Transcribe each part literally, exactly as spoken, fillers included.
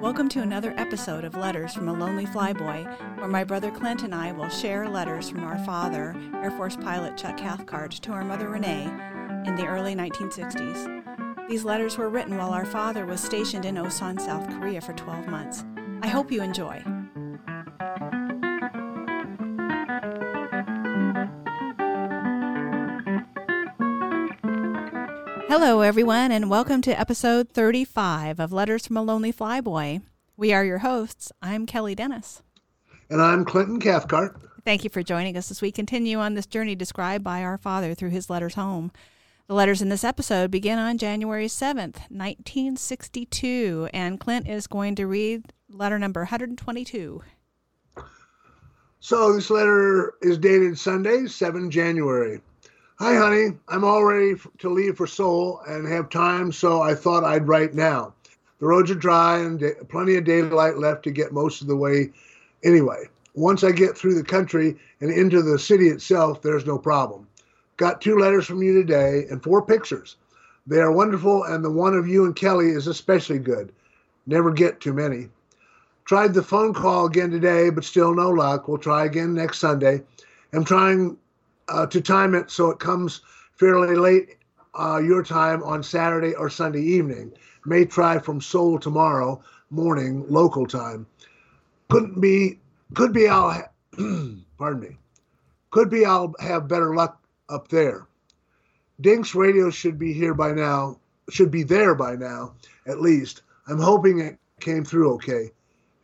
Welcome to another episode of Letters from a Lonely Flyboy, where my brother Clint and I will share letters from our father, Air Force pilot Chuck Cathcart, to our mother Renee in the early nineteen sixties. These letters were written while our father was stationed in Osan, South Korea for twelve months. I hope you enjoy. Hello, everyone, and welcome to episode thirty-five of Letters from a Lonely Flyboy. We are your hosts. I'm Kelly Dennis. And I'm Clinton Cathcart. Thank you for joining us as we continue on this journey described by our father through his letters home. The letters in this episode begin on January seventh, nineteen sixty-two, and Clint is going to read letter number one hundred twenty-two. So this letter is dated Sunday, the seventh of January. Hi, honey. I'm all ready to leave for Seoul and have time, so I thought I'd write now. The roads are dry and de- plenty of daylight left to get most of the way anyway. Once I get through the country and into the city itself, there's no problem. Got two letters from you today and four pictures. They are wonderful, and the one of you and Kelly is especially good. Never get too many. Tried the phone call again today, but still no luck. We'll try again next Sunday. I'm trying... Uh, to time it so it comes fairly late uh, your time on Saturday or Sunday evening. May try from Seoul tomorrow morning, local time. Couldn't be, could be I'll, ha- pardon me, could be I'll have better luck up there. Dink's radio should be here by now, should be there by now, at least. I'm hoping it came through okay.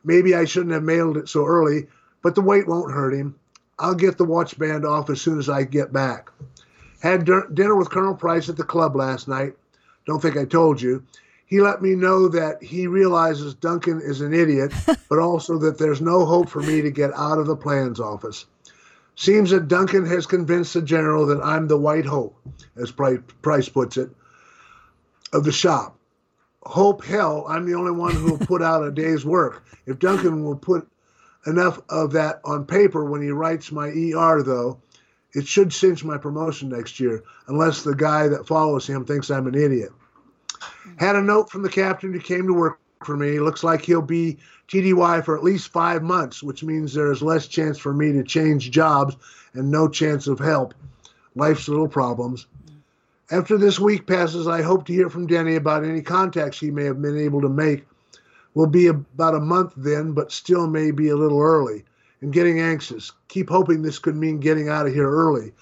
Maybe I shouldn't have mailed it so early, but the wait won't hurt him. I'll get the watch band off as soon as I get back. Had d- dinner with Colonel Price at the club last night. Don't think I told you. He let me know that he realizes Duncan is an idiot, but also that there's no hope for me to get out of the plans office. Seems that Duncan has convinced the general that I'm the white hope, as Price puts it, of the shop. Hope hell, I'm the only one who will put out a day's work. If Duncan will put enough of that on paper when he writes my E R, though, it should cinch my promotion next year, unless the guy that follows him thinks I'm an idiot. Had a note from the captain who came to work for me. Looks like he'll be T D Y for at least five months, which means there is less chance for me to change jobs and no chance of help. Life's little problems. After this week passes, I hope to hear from Danny about any contacts he may have been able to make. Will be about a month then, but still may be a little early. I'm getting anxious. Keep hoping this could mean getting out of here early.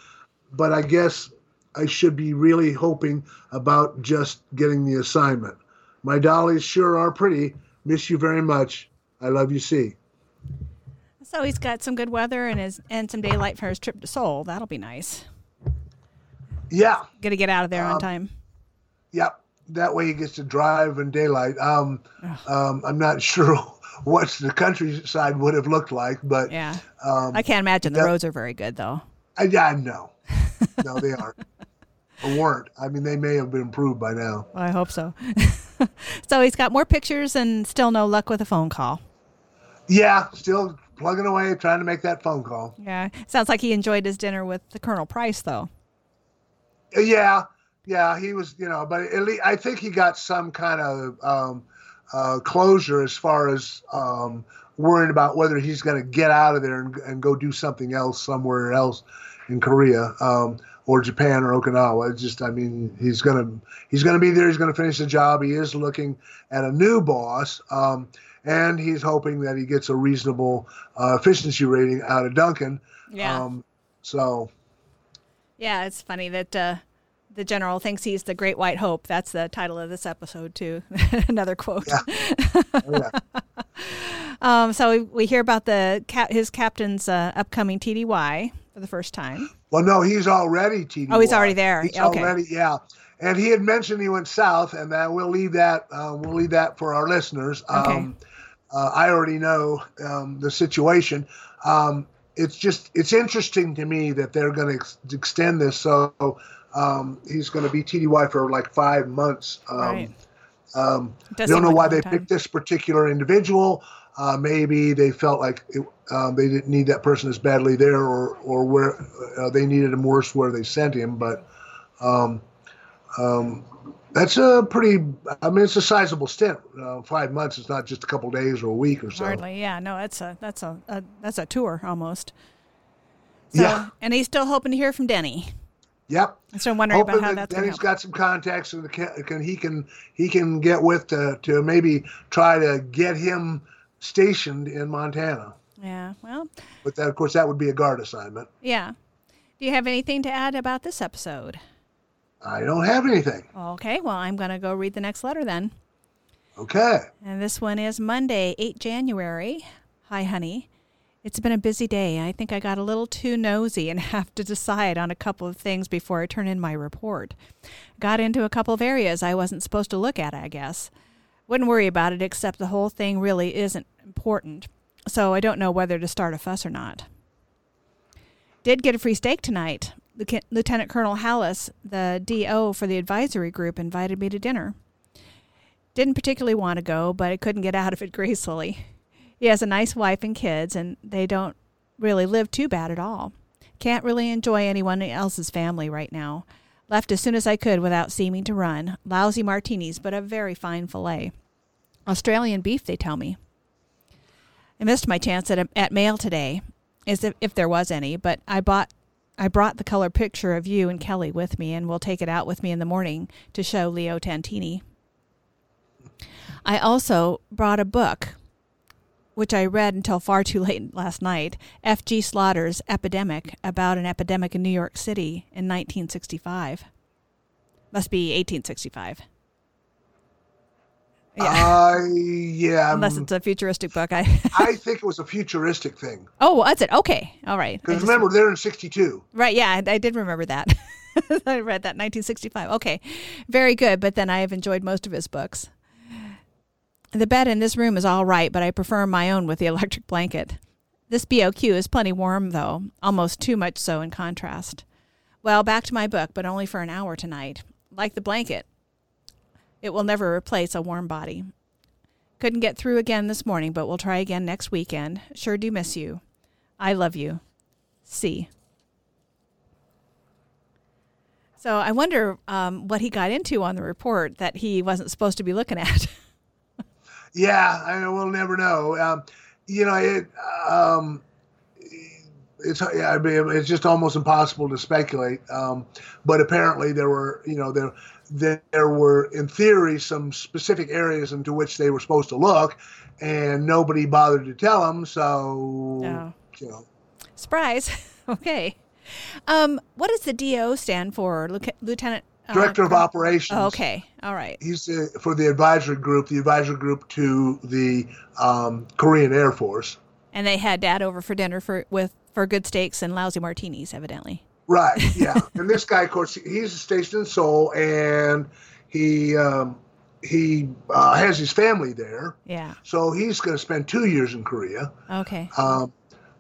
But I guess I should be really hoping about just getting the assignment. My dollies sure are pretty. Miss you very much. I love you, C. So he's got some good weather and his, and some daylight for his trip to Seoul. That'll be nice. Yeah. He's gonna get out of there um, on time. Yep. Yeah. That way he gets to drive in daylight. Um, um, I'm not sure what the countryside would have looked like, but yeah, um, I can't imagine the that, roads are very good, though. I, I know, no, they aren't. Or weren't. I mean, they may have been improved by now. Well, I hope so. So he's got more pictures and still no luck with a phone call. Yeah, still plugging away, trying to make that phone call. Yeah, sounds like he enjoyed his dinner with the Colonel Price, though. Yeah. Yeah, he was, you know, but at least I think he got some kind of um, uh, closure as far as um, worrying about whether he's going to get out of there and, and go do something else somewhere else in Korea um, or Japan or Okinawa. It's just, I mean, he's going to he's going to be there. He's going to finish the job. He is looking at a new boss, um, and he's hoping that he gets a reasonable uh, efficiency rating out of Duncan. Yeah. Um, so. Yeah, it's funny that. Uh... The general thinks he's the great white hope. That's the title of this episode, too. Another quote. Yeah. Oh, yeah. um, so we, we hear about the cap, his captain's uh, upcoming T D Y for the first time. Well, no, he's already T D Y. Oh, he's already there. He's okay. already, yeah. And he had mentioned he went south, and that we'll leave that uh, we'll leave that for our listeners. Okay. Um, uh, I already know um, the situation. Um, it's just it's interesting to me that they're going to ex- extend this so. Um, he's going to be T D Y for like five months. Um, right. um, I don't know why they picked this particular individual. Uh, maybe they felt like it, um, they didn't need that person as badly there, or or where uh, they needed him worse where they sent him. But um, um, That's a pretty, I mean, it's a sizable stint. Uh, five months is not just a couple days or a week or so. Hardly, yeah. No, that's a that's a, a that's a tour almost. So, yeah. And he's still hoping to hear from Danny. Yep. So I'm wondering hoping about how that that's. Danny's got some contacts, and can he can he can get with to, to maybe try to get him stationed in Montana. Yeah. Well. But that, of course, that would be a guard assignment. Yeah. Do you have anything to add about this episode? I don't have anything. Okay, well, I'm going to go read the next letter then. Okay. And this one is Monday, the eighth of January. Hi, honey. It's been a busy day. I think I got a little too nosy and have to decide on a couple of things before I turn in my report. Got into a couple of areas I wasn't supposed to look at, I guess. Wouldn't worry about it, except the whole thing really isn't important. So I don't know whether to start a fuss or not. Did get a free steak tonight. Lieutenant Colonel Hallis, the D O for the advisory group, invited me to dinner. Didn't particularly want to go, but I couldn't get out of it gracefully. He has a nice wife and kids, and they don't really live too bad at all. Can't really enjoy anyone else's family right now. Left as soon as I could without seeming to run. Lousy martinis, but a very fine fillet. Australian beef, they tell me. I missed my chance at, a, at mail today, as if, if there was any, but I bought... I brought the color picture of you and Kelly with me, and will take it out with me in the morning to show Leo Tantini. I also brought a book, which I read until far too late last night, F G Slaughter's Epidemic, about an epidemic in New York City in nineteen sixty-five. Must be eighteen sixty-five. Yeah. Uh, yeah. Unless it's a futuristic book. I I think it was a futuristic thing. Oh, that's it. Okay. All right. Because remember, they're in sixty-two. Right. Yeah. I, I did remember that. I read that nineteen sixty-five. Okay. Very good. But then I have enjoyed most of his books. The bed in this room is all right, but I prefer my own with the electric blanket. This B O Q is plenty warm, though. Almost too much so in contrast. Well, back to my book, but only for an hour tonight. Like the blanket. It will never replace a warm body. Couldn't get through again this morning, but we'll try again next weekend. Sure do miss you. I love you. C. So I wonder um, what he got into on the report that he wasn't supposed to be looking at. Yeah, I we'll never know. Um, you know, it, um, it's I mean, it's just almost impossible to speculate. Um, but apparently there were, you know, there. There were, in theory, some specific areas into which they were supposed to look, and nobody bothered to tell them, so, oh. you know. Surprise. Okay. Um, what does the D O stand for, Lieutenant? Uh, Director of Operations. Oh, okay. All right. He's uh, for the advisory group, the advisory group to the um, Korean Air Force. And they had Dad over for dinner for with for good steaks and lousy martinis, evidently. Right, yeah. And this guy, of course, he's stationed in Seoul, and he um, he uh, has his family there. Yeah. So he's going to spend two years in Korea. Okay. Um,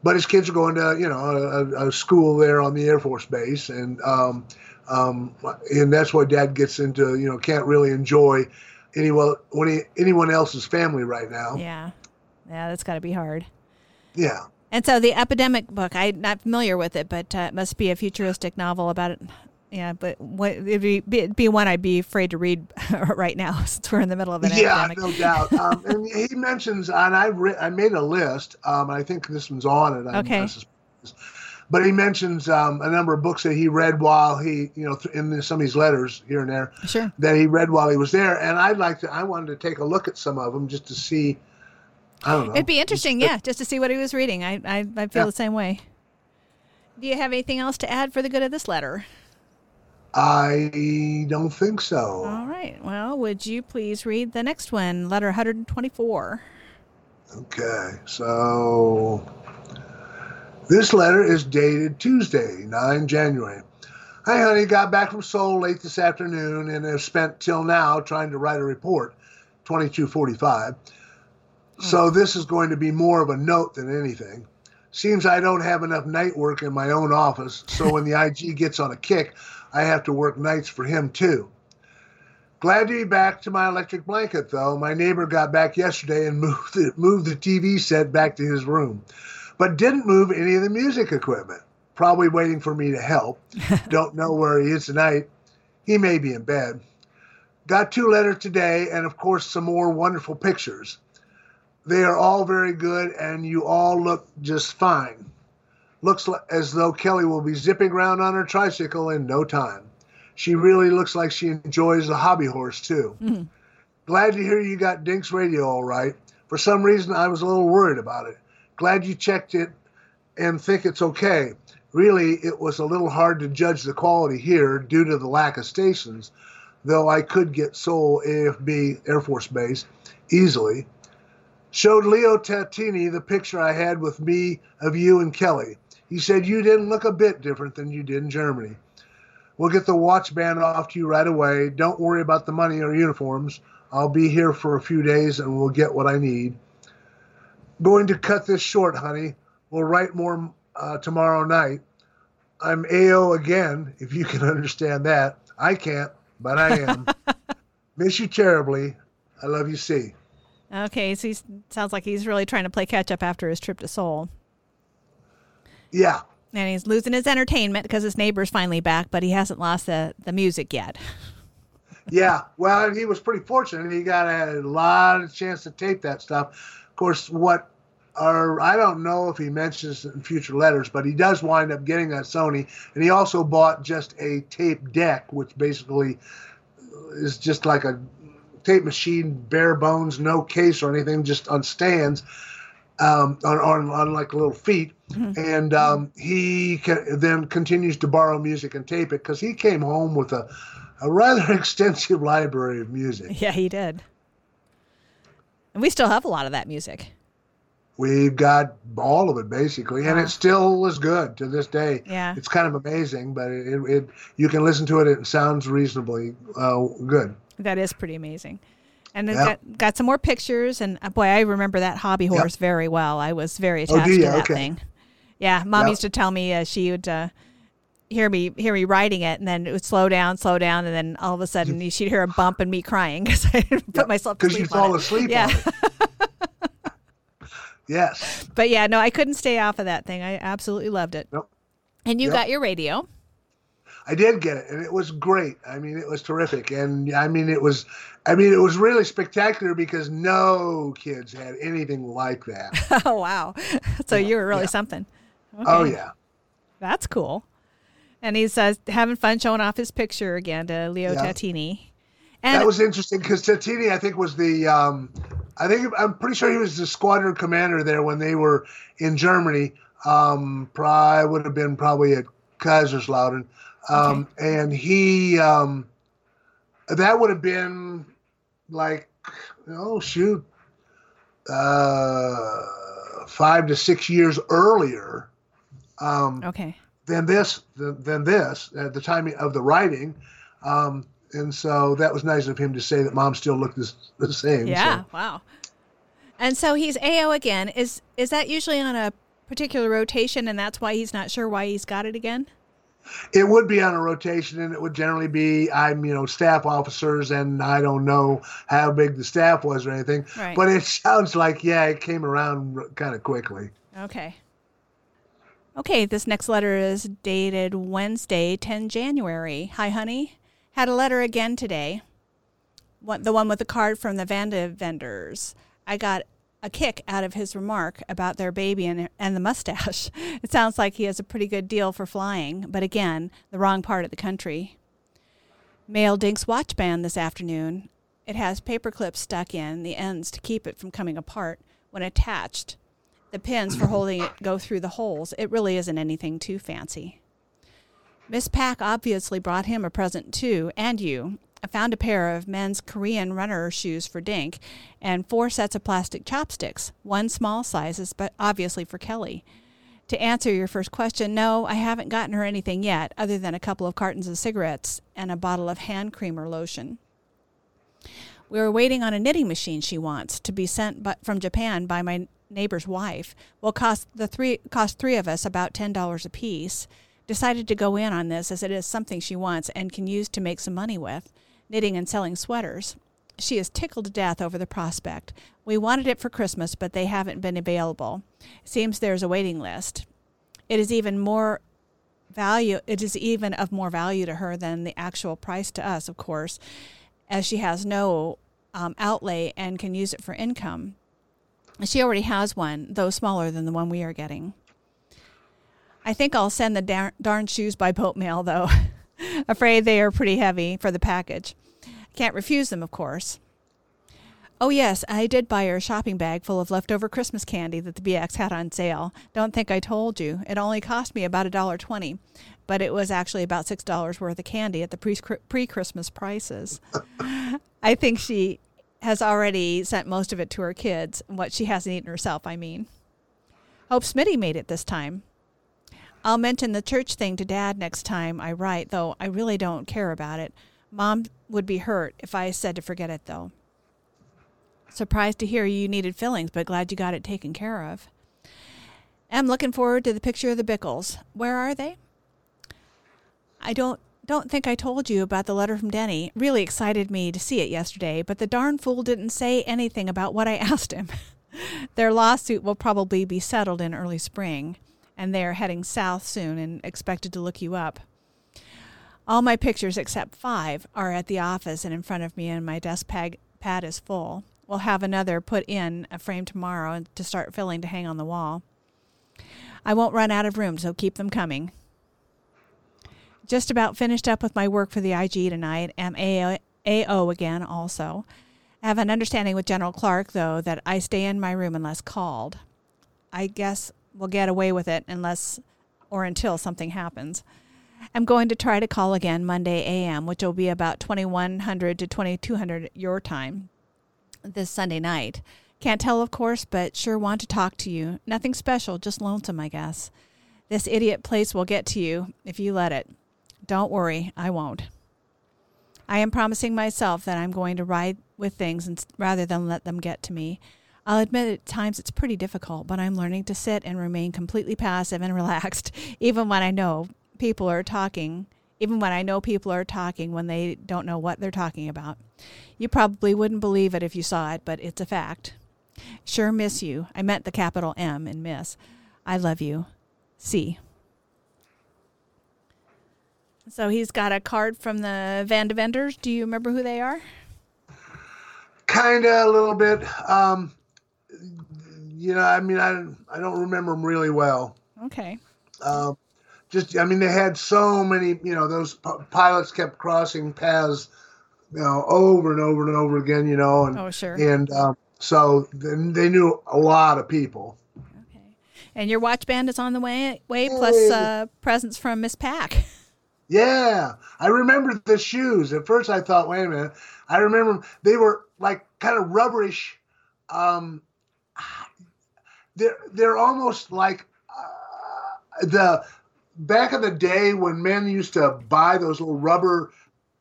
but his kids are going to, you know, a, a school there on the Air Force Base, and um, um, and that's why Dad gets into, you know, can't really enjoy any well when he, anyone else's family right now. Yeah. Yeah, that's got to be hard. Yeah. And so the Epidemic book, I'm not familiar with it, but uh, it must be a futuristic novel about it. Yeah, but what, it'd, be, it'd be one I'd be afraid to read right now since we're in the middle of an yeah, epidemic. Yeah, no doubt. Um, and he mentions, and I've re- I made a list. Um, I think this one's on it. I'm okay. But he mentions um, a number of books that he read while he, you know, th- in the, some of his letters here and there. Sure. That he read while he was there. And I'd like to, I wanted to take a look at some of them just to see. I don't know. It'd be interesting, yeah, just to see what he was reading. I I, I feel yeah. the same way. Do you have anything else to add for the good of this letter? I don't think so. All right. Well, would you please read the next one, letter one hundred twenty-four? Okay. So this letter is dated Tuesday, the ninth of January. Hi, honey. Got back from Seoul late this afternoon and have spent till now trying to write a report, twenty-two forty-five. So this is going to be more of a note than anything. Seems I don't have enough night work in my own office, so when the I G gets on a kick, I have to work nights for him too. Glad to be back to my electric blanket, though. My neighbor got back yesterday and moved the, moved the T V set back to his room, but didn't move any of the music equipment. Probably waiting for me to help. Don't know where he is tonight. He may be in bed. Got two letters today, and of course some more wonderful pictures. They are all very good, and you all look just fine. Looks as though Kelly will be zipping around on her tricycle in no time. She really looks like she enjoys the hobby horse, too. Mm-hmm. Glad to hear you got Dink's radio all right. For some reason, I was a little worried about it. Glad you checked it and think it's okay. Really, it was a little hard to judge the quality here due to the lack of stations, though I could get Seoul A F B Air Force Base easily. Showed Leo Tantini the picture I had with me of you and Kelly. He said you didn't look a bit different than you did in Germany. We'll get the watch band off to you right away. Don't worry about the money or uniforms. I'll be here for a few days and we'll get what I need. Going to cut this short, honey. We'll write more uh, tomorrow night. I'm A O again, if you can understand that. I can't, but I am. Miss you terribly. I love you, C. Okay, so he sounds like he's really trying to play catch-up after his trip to Seoul. Yeah. And he's losing his entertainment because his neighbor's finally back, but he hasn't lost the, the music yet. Yeah. Well, he was pretty fortunate. He got a lot of chance to tape that stuff. Of course, what are, I don't know if he mentions it in future letters, but he does wind up getting that Sony. And he also bought just a tape deck, which basically is just like a tape machine, bare bones, no case or anything, just on stands. Um, on, on, on like little feet, mm-hmm. and um, he can, then continues to borrow music and tape it because he came home with a, a rather extensive library of music. Yeah, he did. And we still have a lot of that music. We've got all of it, basically, and it still is good to this day. Yeah. It's kind of amazing, but it, it, it you can listen to it. It sounds reasonably uh, good. That is pretty amazing. And then yep. got, got some more pictures, and uh, boy, I remember that hobby horse yep. very well. I was very attached oh, to that okay. thing. Yeah, Mom yep. used to tell me uh, she would uh, hear me hear me riding it, and then it would slow down, slow down, and then all of a sudden you, she'd hear a bump and me crying because I yep. put myself to sleep on it. Because you fall asleep yeah. on it. Yes. But yeah, no, I couldn't stay off of that thing. I absolutely loved it. Yep. And you yep. got your radio. I did get it, and it was great. I mean, it was terrific. And I mean, it was, I mean, it was really spectacular because no kids had anything like that. Oh, wow. So yeah, you were really yeah. something. Okay. Oh, yeah. That's cool. And he's uh, having fun showing off his picture again to Leo yeah. Tantini. And that was interesting because Tantini, I think, was the, um, I think, I'm pretty sure he was the squadron commander there when they were in Germany. Um, probably would have been probably at Kaiserslautern. Okay. Um, and he, um, that would have been like, oh, shoot, uh, five to six years earlier um, okay. than this, than this, at the time of the writing. Um, and so that was nice of him to say that Mom still looked the, the same. Yeah, so. Wow. And so he's A O again. Is is that usually on a particular rotation, and that's why he's not sure why he's got it again? It would be on a rotation, and it would generally be, I'm, you know, staff officers, and I don't know how big the staff was or anything. Right. But it sounds like, yeah, it came around kind of quickly. Okay. Okay, this next letter is dated Wednesday, the tenth of January. Hi, honey. Had a letter again today. The one with the card from the Van De Vendors. I got a kick out of his remark about their baby and, and the mustache. It sounds like he has a pretty good deal for flying, but again, the wrong part of the country. Mail Dink's watch band this afternoon. It has paper clips stuck in the ends to keep it from coming apart. When attached, the pins for holding it go through the holes. It really isn't anything too fancy. Miss Pack obviously brought him a present too, and you. I found a pair of men's Korean runner shoes for Dink and four sets of plastic chopsticks, one small sizes, but obviously for Kelly. To answer your first question, no, I haven't gotten her anything yet other than a couple of cartons of cigarettes and a bottle of hand cream or lotion. We are waiting on a knitting machine she wants to be sent from Japan by my neighbor's wife. Will cost the three cost three of us about ten dollars apiece. Decided to go in on this as it is something she wants and can use to make some money with. Knitting and selling sweaters. She is tickled to death over the prospect. We wanted it for Christmas, but they haven't been available. It seems there's a waiting list. It is even more value. It is even of more value to her than the actual price to us, of course, as she has no um, outlay and can use it for income. She already has one, though smaller than the one we are getting. I think I'll send the dar- darn shoes by boat mail, though. Afraid they are pretty heavy for the package. Can't refuse them, of course. Oh, yes, I did buy her a shopping bag full of leftover Christmas candy that the B X had on sale. Don't think I told you. It only cost me about a dollar twenty, but it was actually about six dollars worth of candy at the pre- pre-Christmas prices. I think she has already sent most of it to her kids, what she hasn't eaten herself, I mean. Hope Smitty made it this time. I'll mention the church thing to Dad next time I write, though I really don't care about it. Mom would be hurt if I said to forget it, though. Surprised to hear you needed fillings, but glad you got it taken care of. I'm looking forward to the picture of the Bickles. Where are they? I don't don't think I told you about the letter from Danny. Really excited me to see it yesterday, but the darn fool didn't say anything about what I asked him. Their lawsuit will probably be settled in early spring, and they are heading south soon and expected to look you up. All my pictures except five are at the office and in front of me, and my desk pad, pad is full. We'll have another put in a frame tomorrow and to start filling to hang on the wall. I won't run out of room, so keep them coming. Just about finished up with my work for the I G tonight. I'm A O again also. I have an understanding with General Clark, though, that I stay in my room unless called. I guess we'll get away with it unless or until something happens. I'm going to try to call again Monday a.m., which will be about twenty-one hundred to twenty-two hundred your time this Sunday night. Can't tell, of course, but sure want to talk to you. Nothing special, just lonesome, I guess. This idiot place will get to you if you let it. Don't worry, I won't. I am promising myself that I'm going to ride with things and, rather than let them get to me. I'll admit at times it's pretty difficult, but I'm learning to sit and remain completely passive and relaxed, even when I know people are talking, even when I know people are talking when they don't know what they're talking about. You probably wouldn't believe it if you saw it, but it's a fact. Sure miss you. I meant the capital M in miss. I love you. C. So he's got a card from the Van De Vendors. Do you remember who they are? Kind of, a little bit. Um, you know, I mean, I, I don't remember them really well. Okay. Um, just, I mean, they had so many, you know, those p- pilots kept crossing paths, you know, over and over and over again, you know. And, oh, sure. And um, so they knew a lot of people. Okay. And your watch band is on the way, way plus uh, presents from Miss Pack. Yeah. I remember the shoes. At first I thought, wait a minute. I remember they were like kind of rubberish. Um, they're, they're almost like uh, the back of the day when men used to buy those little rubber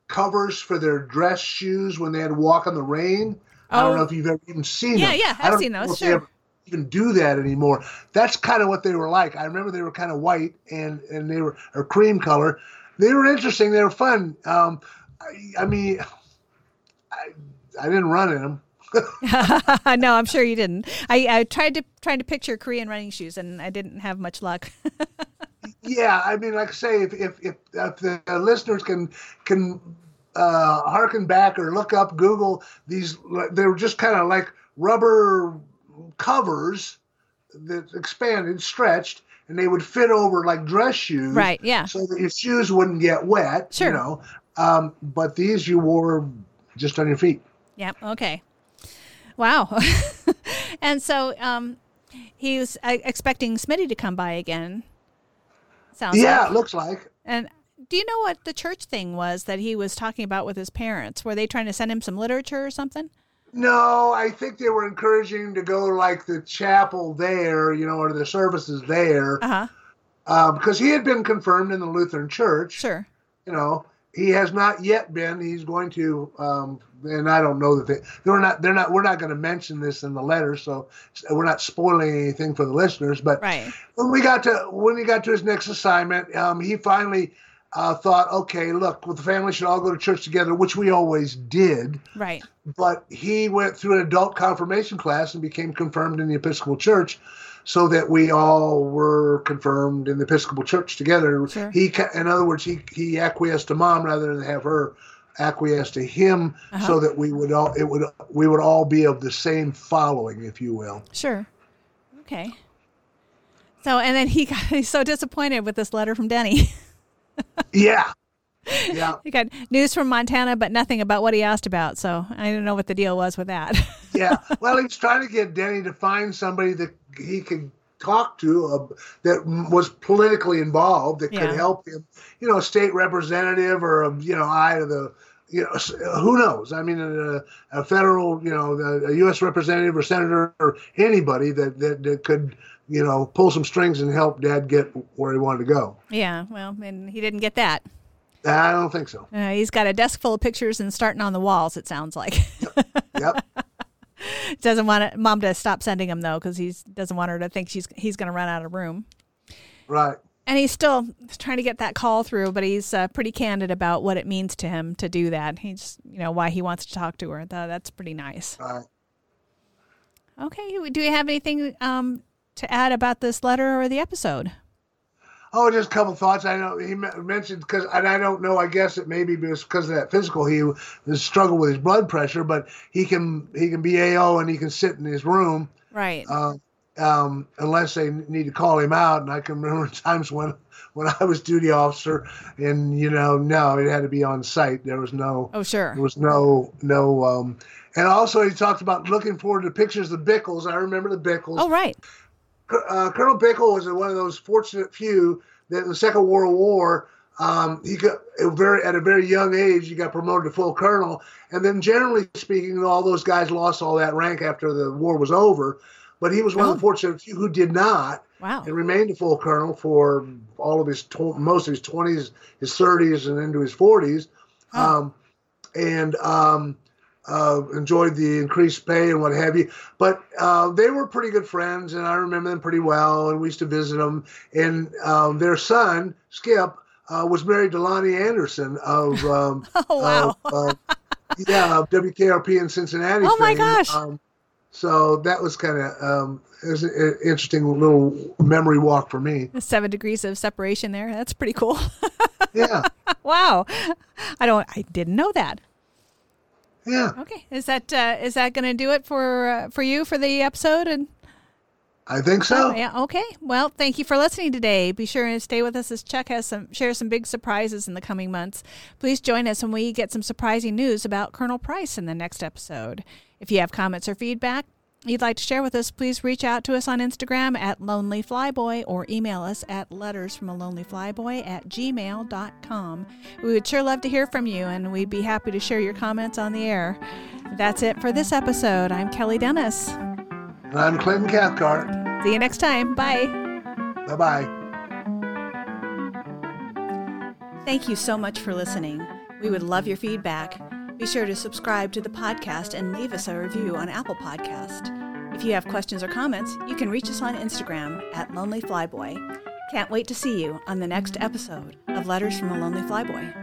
covers for their dress shoes when they had to walk on the rain. Oh. I don't know if you've ever even seen yeah, them. Yeah, yeah, I've I don't seen those. Sure. They ever even do that anymore. That's kind of what they were like. I remember they were kind of white and, and they were or cream color. They were interesting. They were fun. Um, I, I mean, I, I didn't run in them. No, I'm sure you didn't. I, I tried to trying to picture Korean running shoes, and I didn't have much luck. Yeah, I mean, like I say, if if if, if the listeners can can uh, harken back or look up Google these, they were just kind of like rubber covers that expanded, stretched, and they would fit over like dress shoes. Right. Yeah. So that your shoes wouldn't get wet. Sure. You know, um, but these you wore just on your feet. Yeah. Okay. Wow. And so um, he was uh, expecting Smitty to come by again. Sounds yeah, like. It looks like. And do you know what the church thing was that he was talking about with his parents? Were they trying to send him some literature or something? No, I think they were encouraging him to go like the chapel there, you know, or the services there. Uh-huh. Uh, because he had been confirmed in the Lutheran church. Sure. You know, he has not yet been. He's going to, um, and I don't know that they, they're not, they're not, we're not going to mention this in the letter, so we're not spoiling anything for the listeners. But right. when we got to, when he got to his next assignment, um, he finally uh, thought, okay, look, well, the family should all go to church together, which we always did. Right. But he went through an adult confirmation class and became confirmed in the Episcopal Church, so that we all were confirmed in the Episcopal Church together. Sure. He, in other words, he, he acquiesced to Mom rather than have her acquiesce to him, uh-huh. so that we would all it would we would all be of the same following, if you will. Sure. Okay. So and then he got he's so disappointed with this letter from Danny. Yeah. Yeah. He got news from Montana, but nothing about what he asked about. So I don't know what the deal was with that. Yeah. Well, he was trying to get Danny to find somebody that he could talk to uh, that was politically involved that yeah. could help him, you know, a state representative or, a, you know, eye to the, you know, who knows? I mean, a, a federal, you know, a U S representative or senator or anybody that, that, that could, you know, pull some strings and help Dad get where he wanted to go. Yeah. Well, and he didn't get that. I don't think so. Uh, he's got a desk full of pictures and starting on the walls, it sounds like. Yep. Yep. Doesn't want Mom to stop sending him, though, because he doesn't want her to think she's he's going to run out of room. Right. And he's still trying to get that call through, but he's uh, pretty candid about what it means to him to do that. He's, you know, why he wants to talk to her. That's pretty nice. Right. Okay. Do you have anything um, to add about this letter or the episode? Oh, just a couple thoughts. I know he mentioned because, and I don't know. I guess it maybe because of that physical, he was struggle with his blood pressure, but he can he can be A O and he can sit in his room, right? Uh, um, unless they need to call him out. And I can remember times when when I was duty officer, and you know, no, it had to be on site. There was no. Oh, sure. There was no no. Um, and also, he talked about looking forward to pictures of Bickles. I remember the Bickles. Oh, right. Uh, Colonel Bickle was one of those fortunate few that in the Second World War, um, he got very at a very young age, he got promoted to full colonel. And then generally speaking, all those guys lost all that rank after the war was over. But he was one oh. of the fortunate few who did not wow. and remained a full colonel for all of his, tw- most of his twenties, his thirties, and into his forties. Huh. Um, and... Um, Uh, enjoyed the increased pay and what have you. But uh, they were pretty good friends, and I remember them pretty well, and we used to visit them. And um, their son, Skip, uh, was married to Lonnie Anderson of, um, oh, wow. of uh, yeah, of W K R P in Cincinnati. Oh, my gosh. Um, so that was kind of um, it was an interesting little memory walk for me. Seven degrees of separation there. That's pretty cool. Yeah. Wow. I don't. I didn't know that. Yeah. Okay. Is that uh, is that going to do it for uh, for you for the episode? And I think so. Oh, yeah. Okay. Well, thank you for listening today. Be sure to stay with us as Chuck has some shares some big surprises in the coming months. Please join us when we get some surprising news about Colonel Price in the next episode. If you have comments or feedback you'd like to share with us, please reach out to us on Instagram at Lonely Flyboy or email us at letters from a lonely flyboy at gmail dot com. We would sure love to hear from you, and we'd be happy to share your comments on the air. That's it for this episode. I'm Kelly Dennis. And I'm Clinton Cathcart. See you next time. Bye. Bye-bye. Thank you so much for listening. We would love your feedback. Be sure to subscribe to the podcast and leave us a review on Apple Podcast. If you have questions or comments, you can reach us on Instagram at Lonely Flyboy. Can't wait to see you on the next episode of Letters from a Lonely Flyboy.